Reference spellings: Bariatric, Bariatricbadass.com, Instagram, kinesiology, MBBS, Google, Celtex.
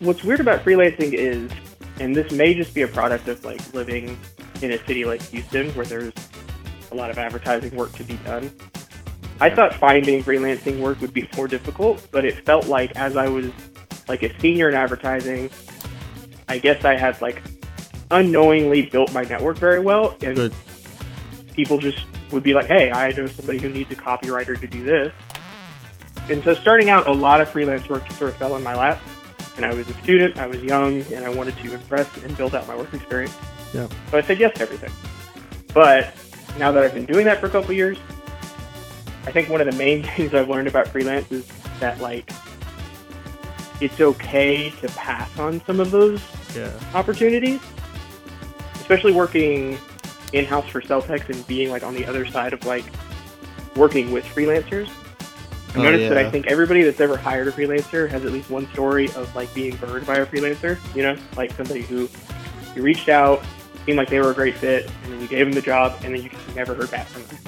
What's weird about freelancing is, and this may just be a product of like living in a city like Houston where there's a lot of advertising work to be done. I thought finding freelancing work would be more difficult, but it felt like as I was like a senior in advertising, I guess I had like unknowingly built my network very well, and Good. People just would be like, hey, I know somebody who needs a copywriter to do this. And so starting out, a lot of freelance work just sort of fell in my lap, and I was a student, I was young, and I wanted to impress and build out my work experience. Yeah. So I said yes to everything. But now that I've been doing that for a couple of years, I think one of the main things I've learned about freelance is that, like, it's okay to pass on some of those opportunities, especially working in-house for Celtex and being, like, on the other side of, like, working with freelancers. I noticed that I think everybody that's ever hired a freelancer has at least one story of, like, being burned by a freelancer, you know? Like, somebody who you reached out, seemed like they were a great fit, and then you gave them the job, and then you just never heard back from them.